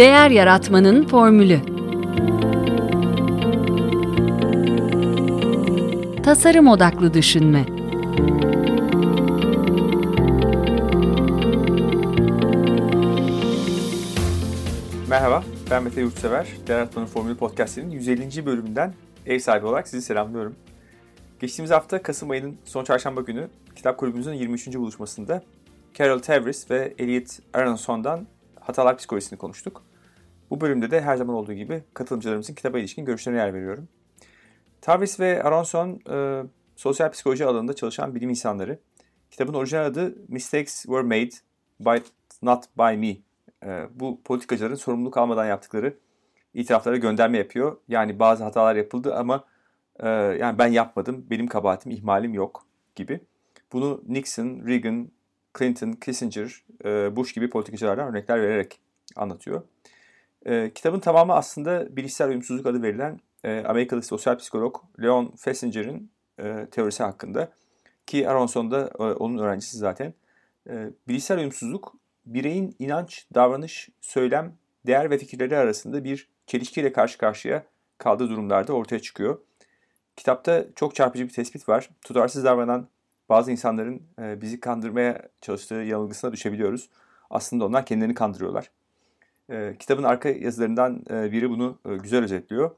Değer Yaratmanın Formülü. Tasarım Odaklı Düşünme. Merhaba, ben Mete Yurtsever. Değer Yaratmanın Formülü podcast'inin 150. bölümünden ev sahibi olarak sizi selamlıyorum. Geçtiğimiz hafta Kasım ayının son çarşamba günü kitap kulübümüzün 23. buluşmasında Carol Tavris ve Elliot Aronson'dan Hatalar Psikolojisini konuştuk. Bu bölümde de her zaman olduğu gibi katılımcılarımızın kitaba ilişkin görüşlerine yer veriyorum. Tavris ve Aronson sosyal psikoloji alanında çalışan bilim insanları. Kitabın orijinal adı Mistakes Were Made by, Not By Me. Bu politikacıların sorumluluk almadan yaptıkları itiraflara gönderme yapıyor. Yani bazı hatalar yapıldı ama yani ben yapmadım, benim kabahatim, ihmalim yok gibi. Bunu Nixon, Reagan, Clinton, Kissinger, Bush gibi politikacılardan örnekler vererek anlatıyor. Kitabın tamamı aslında bilişsel uyumsuzluk adı verilen Amerikalı sosyal psikolog Leon Fessinger'in teorisi hakkında, ki Aronson da onun öğrencisi zaten. Bilişsel uyumsuzluk, bireyin inanç, davranış, söylem, değer ve fikirleri arasında bir çelişkiyle karşı karşıya kaldığı durumlarda ortaya çıkıyor. Kitapta çok çarpıcı bir tespit var. Tutarsız davranan bazı insanların bizi kandırmaya çalıştığı yanılgısına düşebiliyoruz. Aslında onlar kendilerini kandırıyorlar. Kitabın arka yazılarından biri bunu güzel özetliyor.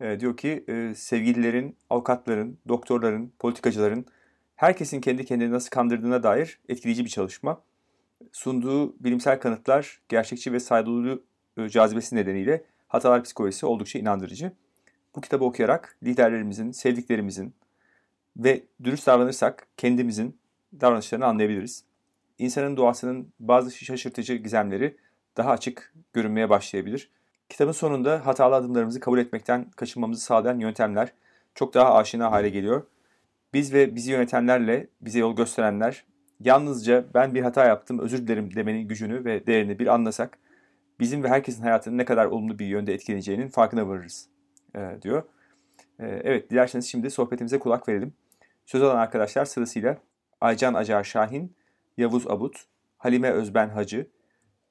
Diyor ki sevgililerin, avukatların, doktorların, politikacıların, herkesin kendi kendini nasıl kandırdığına dair etkileyici bir çalışma. Sunduğu bilimsel kanıtlar gerçekçi ve saygılı cazibesi nedeniyle hatalar psikolojisi oldukça inandırıcı. Bu kitabı okuyarak liderlerimizin, sevdiklerimizin ve dürüst davranırsak kendimizin davranışlarını anlayabiliriz. İnsanın doğasının bazı şaşırtıcı gizemleri daha açık görünmeye başlayabilir. Kitabın sonunda hatalı adımlarımızı kabul etmekten kaçınmamızı sağlayan yöntemler çok daha aşina hale geliyor. Biz ve bizi yönetenlerle bize yol gösterenler yalnızca ben bir hata yaptım, özür dilerim demenin gücünü ve değerini bir anlasak bizim ve herkesin hayatının ne kadar olumlu bir yönde etkileneceğinin farkına varırız diyor. Evet, dilerseniz şimdi sohbetimize kulak verelim. Söz alan arkadaşlar sırasıyla Aycan Acar Şahin, Yavuz Abut, Halime Özben Hacı,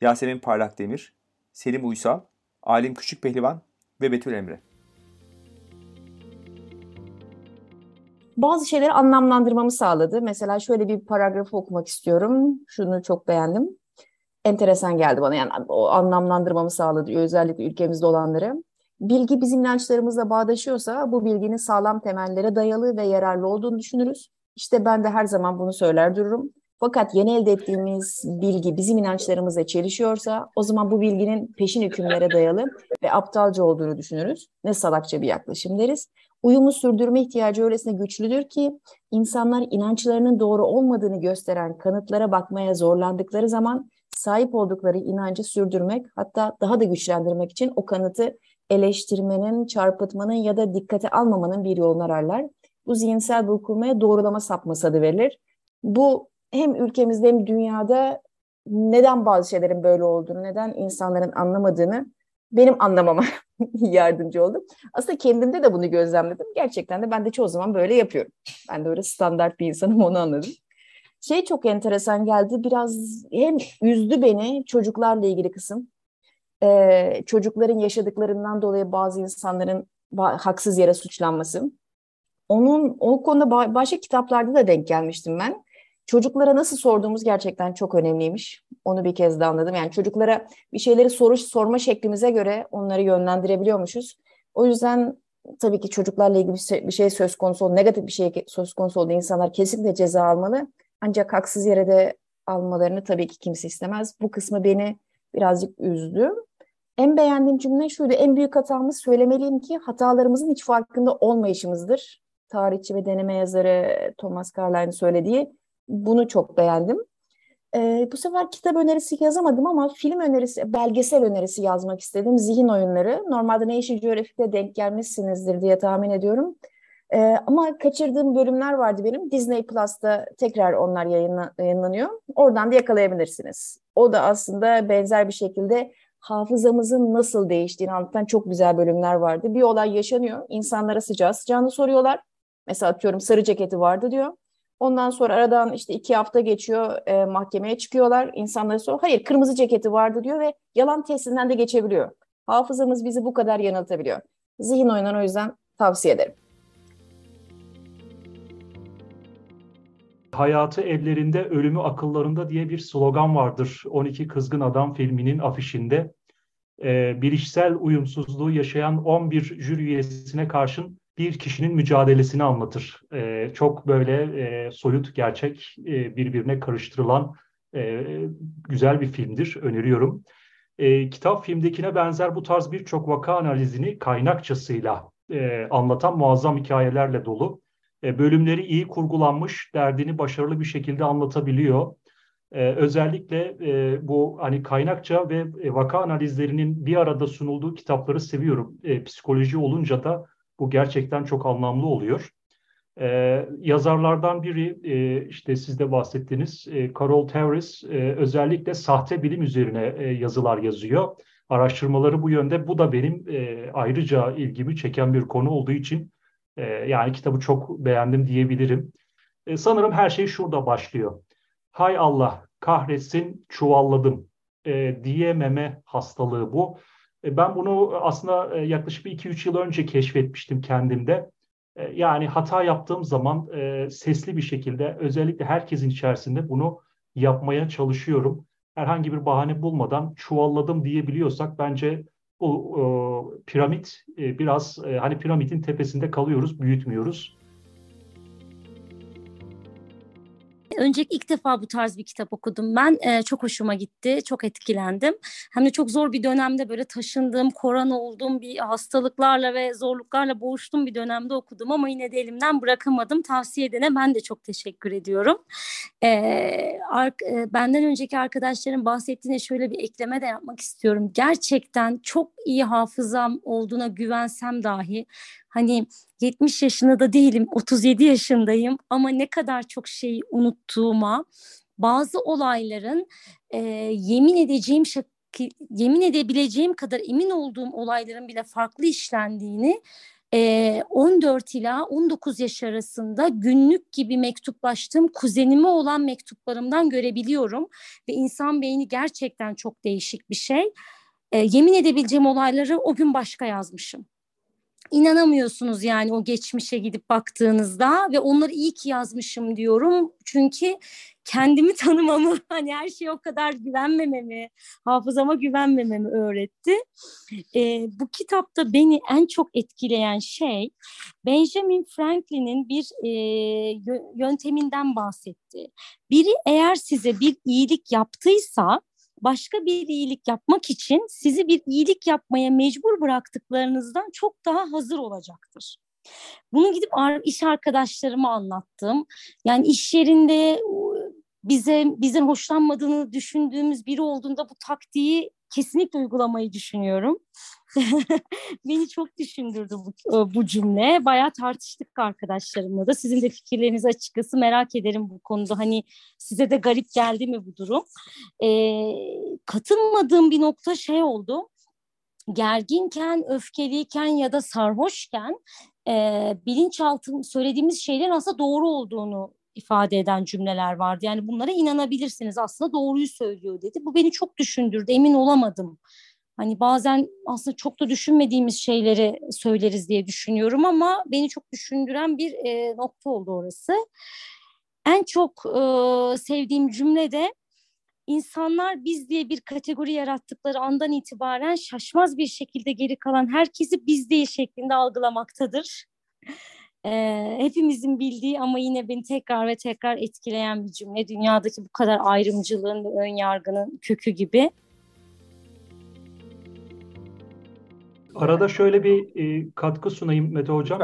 Yasemin Parlak Demir, Selim Uysal, Alim Küçük Pehlivan ve Betül Emre. Bazı şeyleri anlamlandırmamı sağladı. Mesela şöyle bir paragrafı okumak istiyorum. Şunu çok beğendim. Enteresan geldi bana. Yani o anlamlandırmamı sağladı. Özellikle ülkemizde olanları. Bilgi bizim inançlarımızla bağdaşıyorsa bu bilginin sağlam temellere dayalı ve yararlı olduğunu düşünürüz. İşte ben de her zaman bunu söyler dururum. Fakat yeni elde ettiğimiz bilgi bizim inançlarımızla çelişiyorsa o zaman bu bilginin peşin hükümlere dayalı ve aptalca olduğunu düşünürüz. Ne salakça bir yaklaşım deriz. Uyumu sürdürme ihtiyacı öylesine güçlüdür ki insanlar inançlarının doğru olmadığını gösteren kanıtlara bakmaya zorlandıkları zaman sahip oldukları inancı sürdürmek, hatta daha da güçlendirmek için o kanıtı eleştirmenin, çarpıtmanın ya da dikkate almamanın bir yolunu ararlar. Bu zihinsel burkulmaya doğrulama sapması adı verilir. Bu hem ülkemizde hem dünyada neden bazı şeylerin böyle olduğunu, neden insanların anlamadığını benim anlamama yardımcı oldu. Aslında kendimde de bunu gözlemledim. Gerçekten de ben de çoğu zaman böyle yapıyorum. Ben de öyle standart bir insanım, onu anladım. Şey çok enteresan geldi, biraz hem üzdü beni çocuklarla ilgili kısım. Çocukların yaşadıklarından dolayı bazı insanların haksız yere suçlanması. O konuda başka kitaplarda da denk gelmiştim ben. Çocuklara nasıl sorduğumuz gerçekten çok önemliymiş. Onu bir kez de anladım. Yani çocuklara bir şeyleri sorma şeklimize göre onları yönlendirebiliyormuşuz. O yüzden tabii ki çocuklarla ilgili bir şey söz konusu oldu, negatif bir şey söz konusu oldu. İnsanlar kesinlikle ceza almalı. Ancak haksız yere de almalarını tabii ki kimse istemez. Bu kısmı beni birazcık üzdü. En beğendiğim cümle şuydu. En büyük hatamız söylemeliyim ki hatalarımızın hiç farkında olmayışımızdır. Tarihçi ve deneme yazarı Thomas Carlyle'ın söylediği. Bunu çok beğendim. Bu sefer kitap önerisi yazamadım ama film önerisi, belgesel önerisi yazmak istedim. Zihin oyunları. Normalde National Geographic'te denk gelmişsinizdir diye tahmin ediyorum. Ama kaçırdığım bölümler vardı benim. Disney Plus'ta tekrar onlar yayınlanıyor. Oradan da yakalayabilirsiniz. O da aslında benzer bir şekilde hafızamızın nasıl değiştiğini anlatan çok güzel bölümler vardı. Bir olay yaşanıyor. İnsanlara sıcağı sıcağını soruyorlar. Mesela atıyorum sarı ceketi vardı diyor. Ondan sonra aradan işte 2 hafta geçiyor, mahkemeye çıkıyorlar. İnsanlar soruyor, hayır kırmızı ceketi vardı diyor ve yalan testinden de geçebiliyor. Hafızamız bizi bu kadar yanıltabiliyor. Zihin oyunları o yüzden tavsiye ederim. Hayatı ellerinde, ölümü akıllarında diye bir slogan vardır 12 Kızgın Adam filminin afişinde. Bilişsel uyumsuzluğu yaşayan 11 jüri üyesine karşın bir kişinin mücadelesini anlatır. Çok böyle soyut, gerçek, birbirine karıştırılan güzel bir filmdir, öneriyorum. Kitap filmdekine benzer bu tarz birçok vaka analizini kaynakçasıyla anlatan muazzam hikayelerle dolu. Bölümleri iyi kurgulanmış, derdini başarılı bir şekilde anlatabiliyor. Özellikle bu hani kaynakça ve vaka analizlerinin bir arada sunulduğu kitapları seviyorum. Psikoloji olunca da bu gerçekten çok anlamlı oluyor. Yazarlardan biri, işte siz de bahsettiniz, Carol Tavris, özellikle sahte bilim üzerine yazılar yazıyor. Araştırmaları bu yönde. Bu da benim ayrıca ilgimi çeken bir konu olduğu için yani kitabı çok beğendim diyebilirim. Sanırım her şey şurada başlıyor. Hay Allah kahretsin çuvalladım diyememe hastalığı bu. Ben bunu aslında yaklaşık 2-3 yıl önce keşfetmiştim kendimde. Yani hata yaptığım zaman sesli bir şekilde, özellikle herkesin içerisinde bunu yapmaya çalışıyorum. Herhangi bir bahane bulmadan çuvalladım diyebiliyorsak bence bu piramit biraz hani piramidin tepesinde kalıyoruz, büyütmüyoruz. Öncelikle ilk defa bu tarz bir kitap okudum. Ben çok hoşuma gitti, çok etkilendim. Hem de çok zor bir dönemde böyle taşındığım, korona olduğum bir hastalıklarla ve zorluklarla boğuştuğum bir dönemde okudum. Ama yine de elimden bırakamadım. Tavsiye edene ben de çok teşekkür ediyorum. Benden önceki arkadaşların bahsettiğine şöyle bir ekleme de yapmak istiyorum. Gerçekten çok iyi hafızam olduğuna güvensem dahi, hani 70 yaşında da değilim, 37 yaşındayım ama ne kadar çok şeyi unuttuğuma, bazı olayların yemin edebileceğim kadar emin olduğum olayların bile farklı işlendiğini 14 ila 19 yaş arasında günlük gibi mektuplaştığım kuzenime olan mektuplarımdan görebiliyorum ve insan beyni gerçekten çok değişik bir şey. Yemin edebileceğim olayları o gün başka yazmışım. İnanamıyorsunuz yani o geçmişe gidip baktığınızda ve onları iyi ki yazmışım diyorum. Çünkü kendimi tanımamı, hani her şeye o kadar güvenmememi, hafızama güvenmememi öğretti. Bu kitapta beni en çok etkileyen şey Benjamin Franklin'in bir yönteminden bahsetti. Biri eğer size bir iyilik yaptıysa, başka bir iyilik yapmak için sizi bir iyilik yapmaya mecbur bıraktıklarınızdan çok daha hazır olacaktır. Bunu gidip iş arkadaşlarıma anlattım. Yani iş yerinde bizden hoşlanmadığını düşündüğümüz biri olduğunda bu taktiği kesinlikle uygulamayı düşünüyorum. Beni çok düşündürdü bu cümle. Bayağı tartıştık arkadaşlarımla da. Sizin de fikirlerinizi açıkçası merak ederim bu konuda. Hani size de garip geldi mi bu durum? Katılmadığım bir nokta şey oldu. Gerginken, öfkeliyken ya da sarhoşken bilinçaltı söylediğimiz şeylerin aslında doğru olduğunu ifade eden cümleler vardı. Yani bunlara inanabilirsiniz, aslında doğruyu söylüyor dedi. Bu beni çok düşündürdü, emin olamadım. Hani bazen aslında çok da düşünmediğimiz şeyleri söyleriz diye düşünüyorum ama beni çok düşündüren bir nokta oldu orası. En çok sevdiğim cümle de insanlar biz diye bir kategori yarattıkları andan itibaren şaşmaz bir şekilde geri kalan herkesi biz diye şeklinde algılamaktadır. Hepimizin bildiği ama yine beni tekrar ve tekrar etkileyen bir cümle. Dünyadaki bu kadar ayrımcılığın ve ön yargının kökü gibi. Arada şöyle bir katkı sunayım Mete Hocam.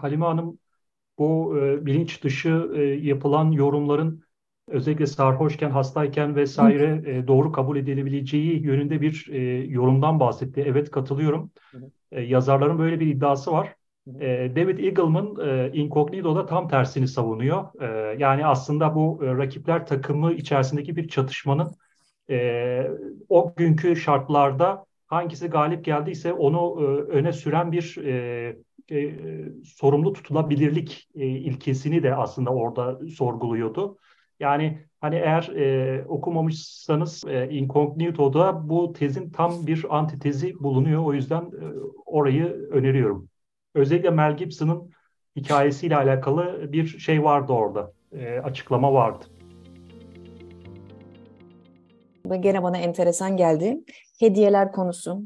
Halime Hanım bu bilinç dışı yapılan yorumların özellikle sarhoşken, hastayken vesaire doğru kabul edilebileceği yönünde bir yorumdan bahsetti. Evet, katılıyorum. Yazarların böyle bir iddiası var. David Eagleman Incognito'da tam tersini savunuyor. Yani aslında bu rakipler takımı içerisindeki bir çatışmanın o günkü şartlarda hangisi galip geldiyse onu öne süren bir sorumlu tutulabilirlik ilkesini de aslında orada sorguluyordu. Yani hani eğer okumamışsanız Incognito'da bu tezin tam bir antitezi bulunuyor. O yüzden orayı öneriyorum. Özellikle Mel Gibson'ın hikayesiyle alakalı bir şey vardı orada. Açıklama vardı. Gene bana enteresan geldi. Hediyeler konusu.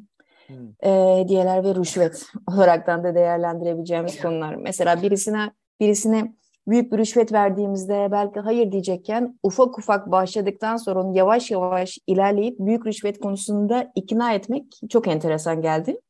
Hediyeler ve rüşvet olaraktan da değerlendirebileceğimiz konular. Mesela birisine büyük bir rüşvet verdiğimizde belki hayır diyecekken ufak ufak başladıktan sonra onu yavaş yavaş ilerleyip büyük rüşvet konusunda ikna etmek çok enteresan geldi.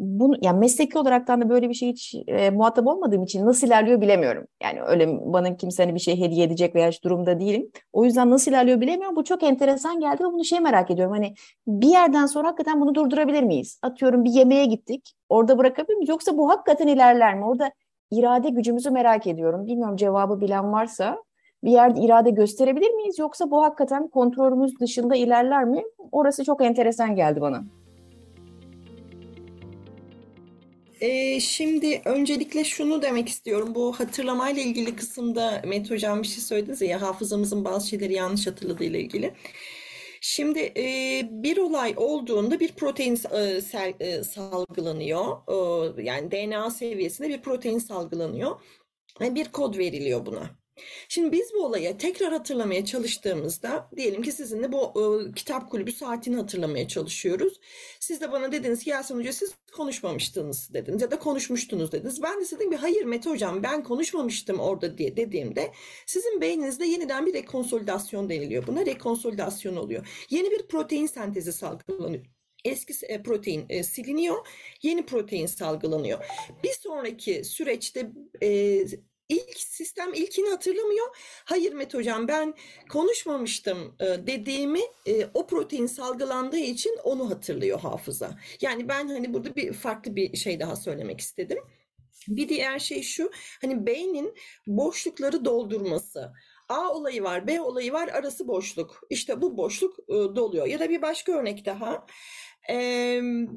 Bunu, yani mesleki olaraktan da böyle bir şey hiç muhatap olmadığım için nasıl ilerliyor bilemiyorum. Yani öyle bana kimse hani bir şey hediye edecek veya hiç durumda değilim. O yüzden nasıl ilerliyor bilemiyorum. Bu çok enteresan geldi ve bunu merak ediyorum. Hani bir yerden sonra hakikaten bunu durdurabilir miyiz? Atıyorum bir yemeğe gittik. Orada bırakabilir miyiz? Yoksa bu hakikaten ilerler mi? Orada irade gücümüzü merak ediyorum. Bilmiyorum, cevabı bilen varsa bir yerde irade gösterebilir miyiz? Yoksa bu hakikaten kontrolümüz dışında ilerler mi? Orası çok enteresan geldi bana. Şimdi öncelikle şunu demek istiyorum. Bu hatırlamayla ilgili kısımda Mete Hocam bir şey söylediniz ya, hafızamızın bazı şeyleri yanlış hatırladığıyla ilgili. Şimdi bir olay olduğunda bir protein salgılanıyor. Yani DNA seviyesinde bir protein salgılanıyor. Bir kod veriliyor buna. Şimdi biz bu olayı tekrar hatırlamaya çalıştığımızda, diyelim ki sizinle bu kitap kulübü saatini hatırlamaya çalışıyoruz. Siz de bana dediniz ki Yasin Hoca siz konuşmamıştınız dediniz ya da konuşmuştunuz dediniz. Ben de dedim ki hayır Mete Hocam ben konuşmamıştım orada diye dediğimde sizin beyninizde yeniden bir rekonsolidasyon deniliyor. Buna rekonsolidasyon oluyor. Yeni bir protein sentezi salgılanıyor. Eski protein siliniyor, yeni protein salgılanıyor. Bir sonraki süreçte... İlk sistem ilkini hatırlamıyor. Hayır Mete Hocam ben konuşmamıştım dediğimi o protein salgılandığı için onu hatırlıyor hafıza. Yani ben hani burada bir farklı bir şey daha söylemek istedim. Bir diğer şey şu, hani beynin boşlukları doldurması. A olayı var, B olayı var, arası boşluk. İşte bu boşluk doluyor. Ya da bir başka örnek daha.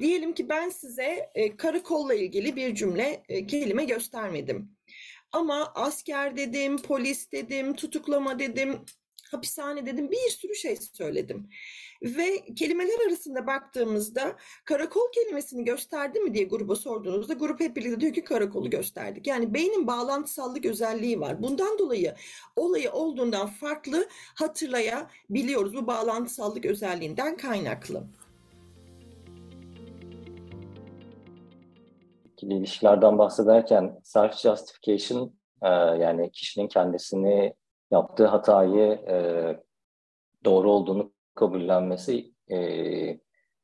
Diyelim ki ben size karakolla ilgili bir cümle, kelime göstermedim. Ama asker dedim, polis dedim, tutuklama dedim, hapishane dedim, bir sürü şey söyledim. Ve kelimeler arasında baktığımızda karakol kelimesini gösterdi mi diye gruba sorduğunuzda grup hep birlikte diyor ki karakolu gösterdik. Yani beynin bağlantısallık özelliği var. Bundan dolayı olayı olduğundan farklı hatırlayabiliyoruz. Bu bağlantısallık özelliğinden kaynaklı. İlişkilerden bahsederken self-justification yani kişinin kendisini yaptığı hatayı doğru olduğunu kabullenmesi,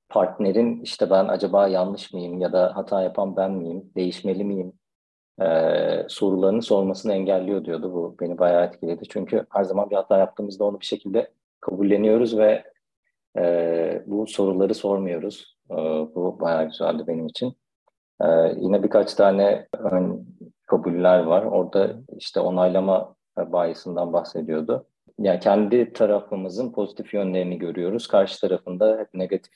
partnerin işte ben acaba yanlış mıyım ya da hata yapan ben miyim, değişmeli miyim sorularını sormasını engelliyor diyordu. Bu beni bayağı etkiledi. Çünkü her zaman bir hata yaptığımızda onu bir şekilde kabulleniyoruz ve bu soruları sormuyoruz. Bu bayağı güzeldi benim için. Yine birkaç tane ön kabuller var. Orada işte onaylama bayasından bahsediyordu. Yani kendi tarafımızın pozitif yönlerini görüyoruz. Karşı tarafında hep negatif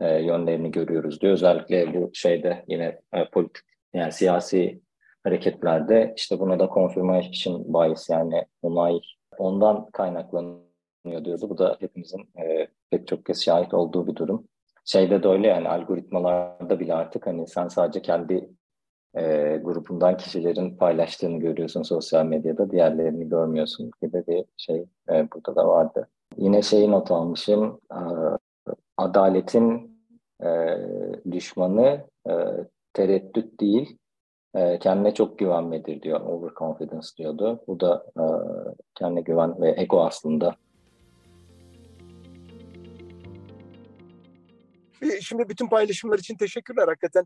yönlerini görüyoruz diyor. Özellikle bu şeyde yine politik, yani siyasi hareketlerde işte buna da confirmation bias yani onay ondan kaynaklanıyor diyordu. Bu da hepimizin pek çok kez şahit olduğu bir durum. Şeyde de öyle yani algoritmalarda bile artık hani sen sadece kendi grubundan kişilerin paylaştığını görüyorsun sosyal medyada, diğerlerini görmüyorsun gibi bir şey burada da vardı. Yine şeyi not almışım, adaletin düşmanı tereddüt değil, kendine çok güvenmedir diyor, overconfidence diyordu. Bu da kendine güven ve ego aslında. Şimdi bütün paylaşımlar için teşekkürler. Hakikaten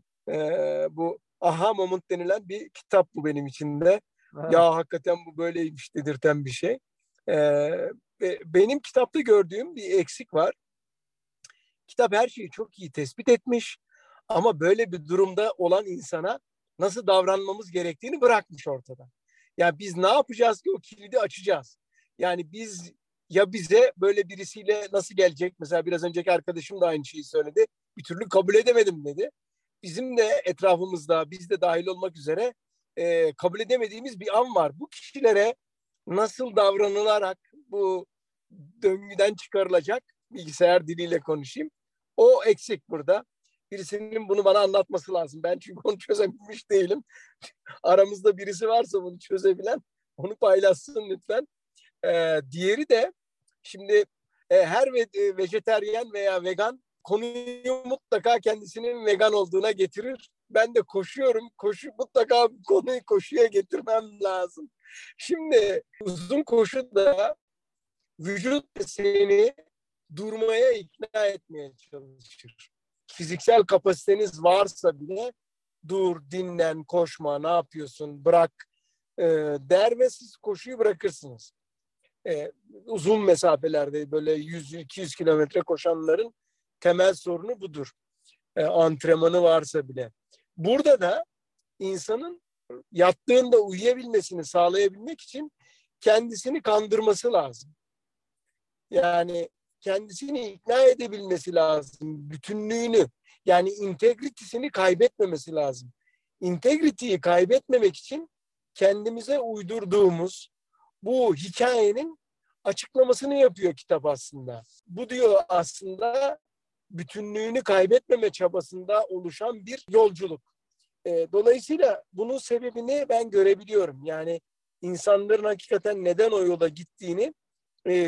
bu aha moment denilen bir kitap bu benim için de. Evet. Ya hakikaten bu böyleymiş dedirten bir şey. Benim kitapta gördüğüm bir eksik var. Kitap her şeyi çok iyi tespit etmiş ama böyle bir durumda olan insana nasıl davranmamız gerektiğini bırakmış ortada. Yani biz ne yapacağız ki o kilidi açacağız? Yani biz... Ya bize böyle birisiyle nasıl gelecek? Mesela biraz önceki arkadaşım da aynı şeyi söyledi. bir türlü kabul edemedim dedi. Bizim de etrafımızda, biz de dahil olmak üzere kabul edemediğimiz bir an var. Bu kişilere nasıl davranılarak bu döngüden çıkarılacak, bilgisayar diliyle konuşayım. O eksik burada. Birisinin bunu bana anlatması lazım. Ben çünkü onu çözememiş değilim. Aramızda birisi varsa bunu çözebilen onu paylaşsın lütfen. Diğeri de şimdi her vejeteryen veya vegan konuyu mutlaka kendisinin vegan olduğuna getirir. Ben de koşuyorum. Mutlaka konuyu koşuya getirmem lazım. Şimdi uzun koşu da vücut seni durmaya ikna etmeye çalışır. Fiziksel kapasiteniz varsa bile dur, dinlen, koşma, ne yapıyorsun, bırak der ve siz koşuyu bırakırsınız. Uzun mesafelerde böyle 100-200 kilometre koşanların temel sorunu budur. Antrenmanı varsa bile. Burada da insanın yattığında uyuyabilmesini sağlayabilmek için kendisini kandırması lazım. Yani kendisini ikna edebilmesi lazım. Bütünlüğünü, yani integrity'sini kaybetmemesi lazım. Integrity'yi kaybetmemek için kendimize uydurduğumuz bu hikayenin açıklamasını yapıyor kitap aslında. Bu diyor aslında bütünlüğünü kaybetmeme çabasında oluşan bir yolculuk. Dolayısıyla bunun sebebini ben görebiliyorum. Yani insanların hakikaten neden o yola gittiğini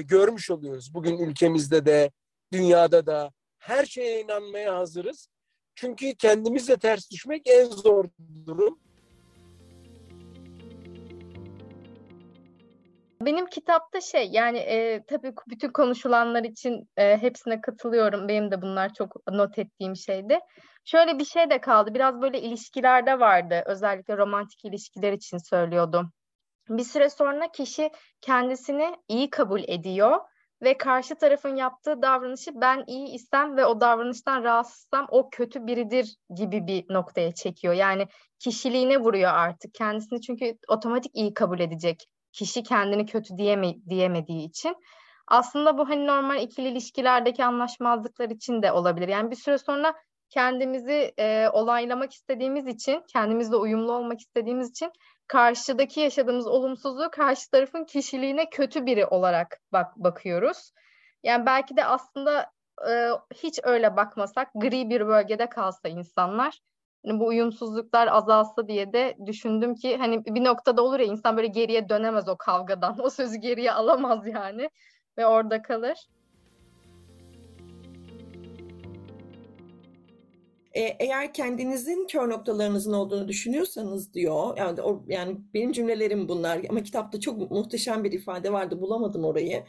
görmüş oluyoruz. Bugün ülkemizde de, dünyada da her şeye inanmaya hazırız. Çünkü kendimizle ters düşmek en zor durum. Benim kitapta tabii bütün konuşulanlar için hepsine katılıyorum. Benim de bunlar çok not ettiğim şeydi. Şöyle bir şey de kaldı. Biraz böyle ilişkilerde vardı. Özellikle romantik ilişkiler için söylüyordum. Bir süre sonra kişi kendisini iyi kabul ediyor ve karşı tarafın yaptığı davranışı ben iyi istem ve o davranıştan rahatsızsam o kötü biridir gibi bir noktaya çekiyor. Yani kişiliğine vuruyor artık kendisini, çünkü otomatik iyi kabul edecek. Kişi kendini kötü diyemediği için. Aslında bu hani normal ikili ilişkilerdeki anlaşmazlıklar için de olabilir. Yani bir süre sonra kendimizi olaylamak istediğimiz için, kendimizle uyumlu olmak istediğimiz için karşıdaki yaşadığımız olumsuzluğu karşı tarafın kişiliğine kötü biri olarak bakıyoruz. Yani belki de aslında hiç öyle bakmasak, gri bir bölgede kalsa insanlar, bu uyumsuzluklar azalsa diye de düşündüm ki hani bir noktada olur ya, insan böyle geriye dönemez o kavgadan. O sözü geriye alamaz yani ve orada kalır. Eğer kendinizin kör noktalarınızın olduğunu düşünüyorsanız diyor, yani benim cümlelerim bunlar ama kitapta çok muhteşem bir ifade vardı, bulamadım orayı.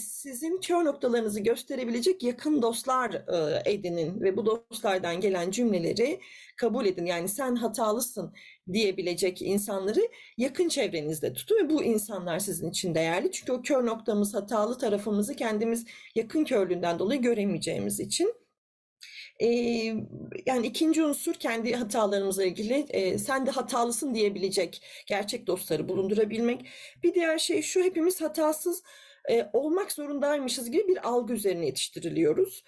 Sizin kör noktalarınızı gösterebilecek yakın dostlar edinin ve bu dostlardan gelen cümleleri kabul edin. Yani sen hatalısın diyebilecek insanları yakın çevrenizde tutun ve bu insanlar sizin için değerli. Çünkü o kör noktamız, hatalı tarafımızı kendimiz yakın körlüğünden dolayı göremeyeceğimiz için. Yani ikinci unsur kendi hatalarımızla ilgili sen de hatalısın diyebilecek gerçek dostları bulundurabilmek. Bir diğer şey şu, hepimiz hatasız olmak zorundaymışız gibi bir algı üzerine yetiştiriliyoruz.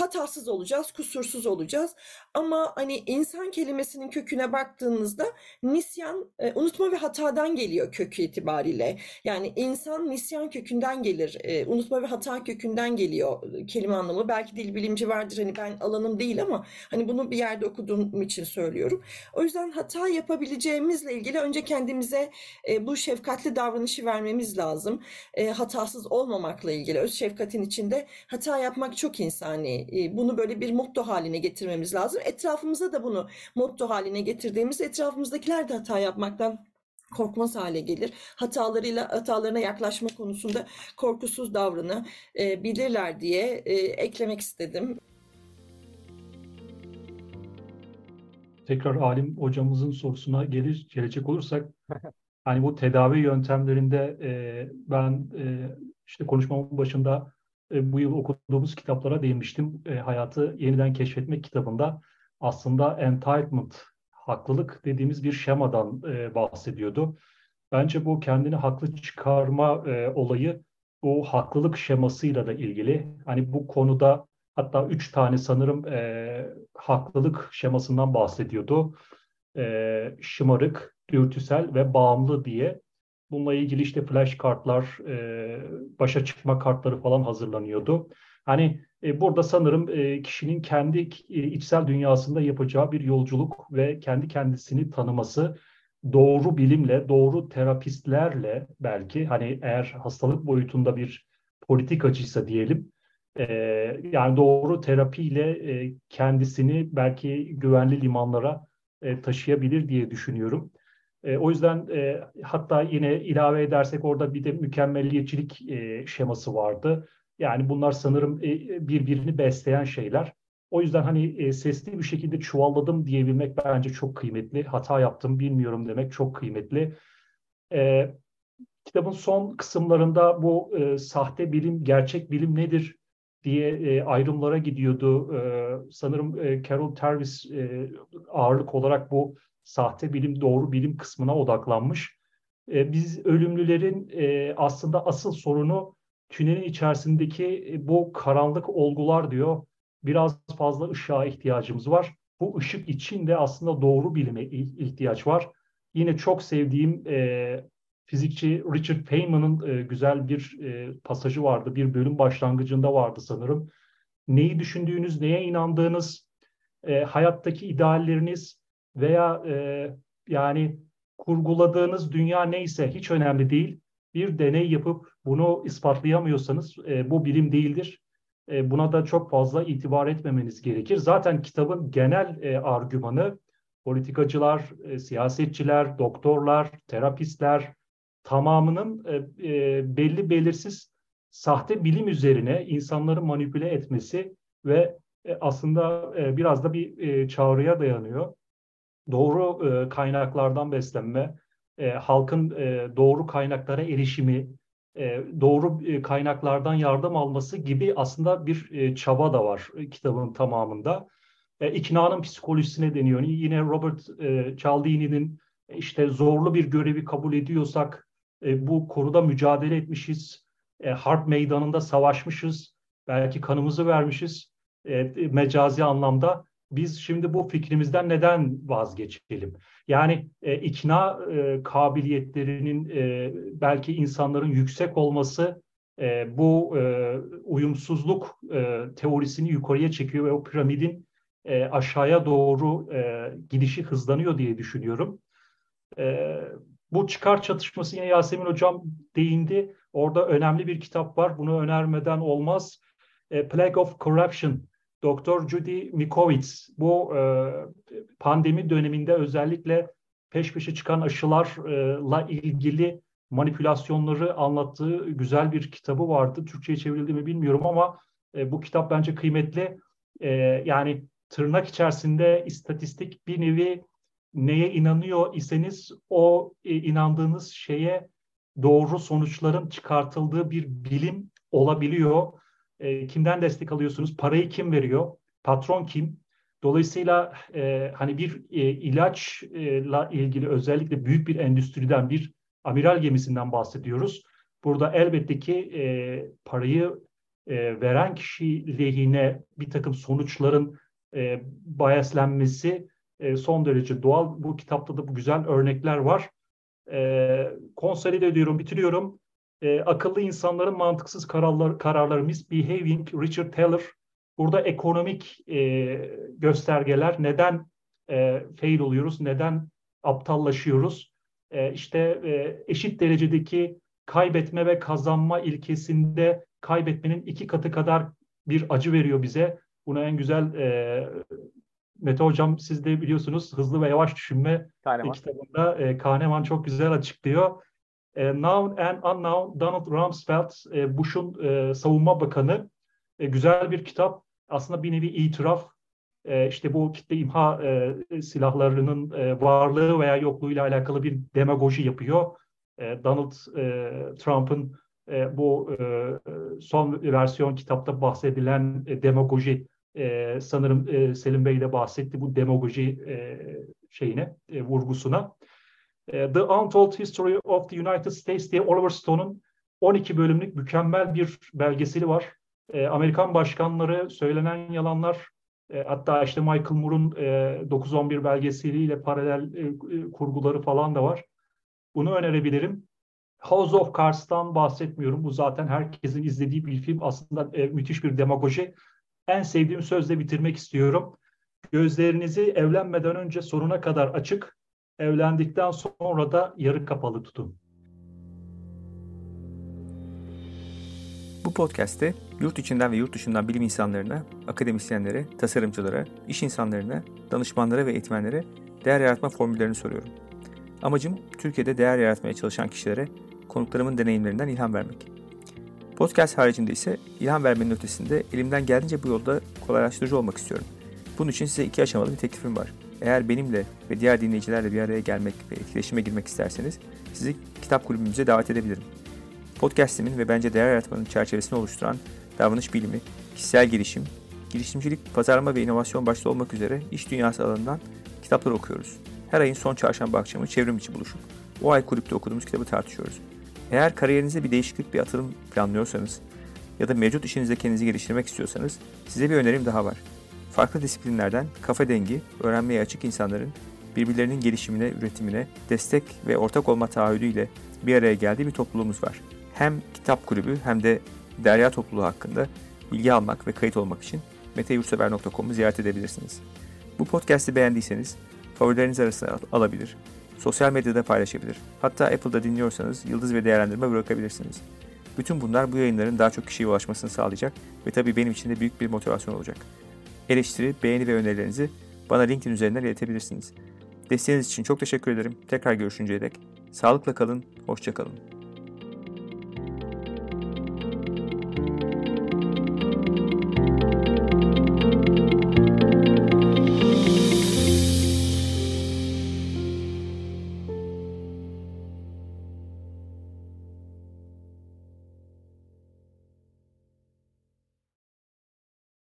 Hatasız olacağız, kusursuz olacağız. Ama hani insan kelimesinin köküne baktığınızda nisyan, unutma ve hatadan geliyor kökü itibariyle. Yani insan nisyan kökünden gelir, unutma ve hata kökünden geliyor kelime anlamı. Belki dil bilimci vardır, hani ben alanım değil ama hani bunu bir yerde okuduğum için söylüyorum. O yüzden hata yapabileceğimizle ilgili önce kendimize bu şefkatli davranışı vermemiz lazım. Hatasız olmamakla ilgili öz şefkatin içinde hata yapmak çok insani. Bunu böyle bir motto haline getirmemiz lazım. Etrafımıza da bunu motto haline getirdiğimiz, etrafımızdakiler de hata yapmaktan korkmaz hale gelir. Hatalarına yaklaşma konusunda korkusuz davranabilirler diye eklemek istedim. Tekrar Alim hocamızın sorusuna gelecek olursak yani bu tedavi yöntemlerinde ben işte konuşmamın başında bu yıl okuduğumuz kitaplara değinmiştim. Hayatı Yeniden Keşfetmek kitabında aslında entitlement, haklılık dediğimiz bir şemadan bahsediyordu. Bence bu kendini haklı çıkarma olayı o haklılık şemasıyla da ilgili. Hani bu konuda hatta 3 tane sanırım haklılık şemasından bahsediyordu. Şımarık, dürtüsel ve bağımlı diye. Bununla ilgili işte flash kartlar, başa çıkma kartları falan hazırlanıyordu. Hani burada sanırım kişinin kendi içsel dünyasında yapacağı bir yolculuk ve kendi kendisini tanıması, doğru bilimle, doğru terapistlerle belki, hani eğer hastalık boyutunda bir politikacıysa diyelim, yani doğru terapiyle kendisini belki güvenli limanlara taşıyabilir diye düşünüyorum. O yüzden hatta yine ilave edersek orada bir de mükemmelliyetçilik şeması vardı. Yani bunlar sanırım birbirini besleyen şeyler. O yüzden hani sesli bir şekilde çuvalladım diyebilmek bence çok kıymetli. Hata yaptım bilmiyorum demek çok kıymetli. Kitabın son kısımlarında bu sahte bilim, gerçek bilim nedir diye ayrımlara gidiyordu. Sanırım Carol Tavris ağırlık olarak bu sahte bilim, doğru bilim kısmına odaklanmış. Biz ölümlülerin aslında asıl sorunu tünelin içerisindeki bu karanlık olgular diyor. Biraz fazla ışığa ihtiyacımız var. Bu ışık için de aslında doğru bilime ihtiyaç var. Yine çok sevdiğim fizikçi Richard Feynman'ın güzel bir pasajı vardı. Bir bölüm başlangıcında vardı sanırım. Neyi düşündüğünüz, neye inandığınız, hayattaki idealleriniz veya yani kurguladığınız dünya neyse hiç önemli değil. Bir deney yapıp bunu ispatlayamıyorsanız bu bilim değildir. Buna da çok fazla itibar etmemeniz gerekir. Zaten kitabın genel argümanı politikacılar, siyasetçiler, doktorlar, terapistler tamamının belli belirsiz sahte bilim üzerine insanları manipüle etmesi ve aslında biraz da bir çağrıya dayanıyor. Doğru kaynaklardan beslenme, halkın doğru kaynaklara erişimi, doğru kaynaklardan yardım alması gibi aslında bir çaba da var kitabın tamamında. İknanın psikolojisine deniyor. Yine Robert Cialdini'nin işte zorlu bir görevi kabul ediyorsak bu konuda mücadele etmişiz, harp meydanında savaşmışız, belki kanımızı vermişiz mecazi anlamda. Biz şimdi bu fikrimizden neden vazgeçelim? Yani ikna kabiliyetlerinin belki insanların yüksek olması bu uyumsuzluk teorisini yukarıya çekiyor ve o piramidin aşağıya doğru gidişi hızlanıyor diye düşünüyorum. Bu çıkar çatışması yine Yasemin Hocam değindi. Orada önemli bir kitap var. Bunu önermeden olmaz. Plague of Corruption. Doktor Judy Mikovits bu pandemi döneminde özellikle peş peşe çıkan aşılarla ilgili manipülasyonları anlattığı güzel bir kitabı vardı. Türkçe'ye çevrildi mi bilmiyorum ama bu kitap bence kıymetli. Yani tırnak içerisinde istatistik bir nevi neye inanıyor iseniz o inandığınız şeye doğru sonuçların çıkartıldığı bir bilim olabiliyor. Kimden destek alıyorsunuz? Parayı kim veriyor? Patron kim? Dolayısıyla hani bir ilaçla ilgili özellikle büyük bir endüstriden, bir amiral gemisinden bahsediyoruz. Burada elbette ki parayı veren kişi lehine bir takım sonuçların bayaslenmesi son derece doğal. Bu kitapta da bu güzel örnekler var. Konsolide ediyorum, bitiriyorum. Akıllı insanların mantıksız kararları Misbehaving, Richard Thaler. Burada ekonomik göstergeler, neden fail oluyoruz, neden aptallaşıyoruz. İşte eşit derecedeki kaybetme ve kazanma ilkesinde kaybetmenin 2 katı kadar bir acı veriyor bize. Buna en güzel Mete Hocam siz de biliyorsunuz Hızlı ve Yavaş Düşünme kitabında Kahneman çok güzel açıklıyor. Noun and Unknown, Donald Rumsfeld, Bush'un savunma bakanı. Güzel bir kitap. Aslında bir nevi itiraf. İşte bu kitle imha silahlarının varlığı veya yokluğuyla alakalı bir demagoji yapıyor. Donald Trump'ın bu son versiyon kitapta bahsedilen demagoji, sanırım Selim Bey de bahsetti bu demagoji şeyine, vurgusuna. The Untold History of the United States diye Oliver Stone'un 12 bölümlük mükemmel bir belgeseli var. Amerikan başkanları söylenen yalanlar, hatta işte Michael Moore'un 9-11 belgeseliyle paralel kurguları falan da var. Bunu önerebilirim. House of Cards'tan bahsetmiyorum. Bu zaten herkesin izlediği bir film. Aslında müthiş bir demagoji. En sevdiğim sözle bitirmek istiyorum. Gözlerinizi evlenmeden önce sonuna kadar açık, evlendikten sonra da yarı kapalı tutun. Bu podcast'te yurt içinden ve yurt dışından bilim insanlarına, akademisyenlere, tasarımcılara, iş insanlarına, danışmanlara ve eğitmenlere değer yaratma formüllerini soruyorum. Amacım Türkiye'de değer yaratmaya çalışan kişilere konuklarımın deneyimlerinden ilham vermek. Podcast haricinde ise ilham vermenin ötesinde elimden geldiğince bu yolda kolaylaştırıcı olmak istiyorum. Bunun için size 2 aşamalı bir teklifim var. Eğer benimle ve diğer dinleyicilerle bir araya gelmek ve etkileşime girmek isterseniz sizi kitap kulübümüze davet edebilirim. Podcast'imin ve bence değer yaratmanın çerçevesini oluşturan davranış bilimi, kişisel gelişim, girişimcilik, pazarlama ve inovasyon başta olmak üzere iş dünyası alanından kitaplar okuyoruz. Her ayın son çarşamba akşamı çevrim içi buluşup o ay kulüpte okuduğumuz kitabı tartışıyoruz. Eğer kariyerinize bir değişiklik, bir atılım planlıyorsanız ya da mevcut işinizde kendinizi geliştirmek istiyorsanız size bir önerim daha var. Farklı disiplinlerden kafa dengi, öğrenmeye açık insanların birbirlerinin gelişimine, üretimine, destek ve ortak olma taahhüdüyle bir araya geldiği bir topluluğumuz var. Hem kitap kulübü hem de Derya topluluğu hakkında bilgi almak ve kayıt olmak için meteyurtsever.com'u ziyaret edebilirsiniz. Bu podcast'i beğendiyseniz favorileriniz arasına alabilir, sosyal medyada paylaşabilir, hatta Apple'da dinliyorsanız yıldız ve değerlendirme bırakabilirsiniz. Bütün bunlar bu yayınların daha çok kişiye ulaşmasını sağlayacak ve tabii benim için de büyük bir motivasyon olacak. Eleştiri, beğeni ve önerilerinizi bana LinkedIn üzerinden iletebilirsiniz. Desteğiniz için çok teşekkür ederim. Tekrar görüşünceye dek sağlıkla kalın, hoşça kalın.